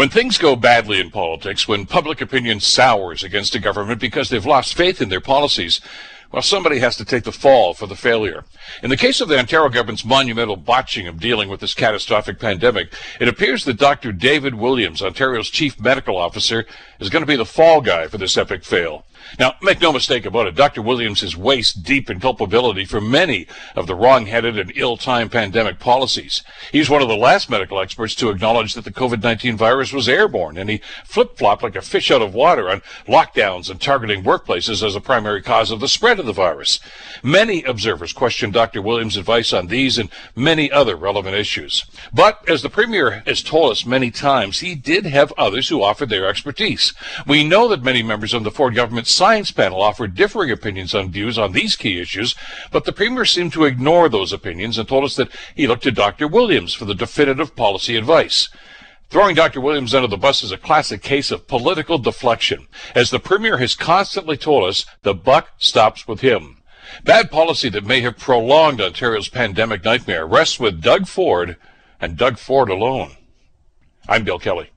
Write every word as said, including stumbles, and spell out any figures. When things go badly in politics, when public opinion sours against a government because they've lost faith in their policies, well, somebody has to take the fall for the failure. In the case of the Ontario government's monumental botching of dealing with this catastrophic pandemic, it appears that Doctor David Williams, Ontario's chief medical officer, is going to be the fall guy for this epic fail. Now, make no mistake about it, Doctor Williams is waist deep in culpability for many of the wrong-headed and ill-timed pandemic policies. He's one of the last medical experts to acknowledge that the COVID nineteen virus was airborne, and he flip-flopped like a fish out of water on lockdowns and targeting workplaces as a primary cause of the spread of the virus. Many observers questioned Doctor Williams' advice on these and many other relevant issues. But, as the Premier has told us many times, he did have others who offered their expertise. We know that many members of the Ford government science panel offered differing opinions on views on these key issues, but the Premier seemed to ignore those opinions and told us that he looked to Doctor Williams for the definitive policy advice. Throwing Doctor Williams under the bus is a classic case of political deflection. As the Premier has constantly told us, the buck stops with him. Bad policy that may have prolonged Ontario's pandemic nightmare rests with Doug Ford and Doug Ford alone. I'm Bill Kelly.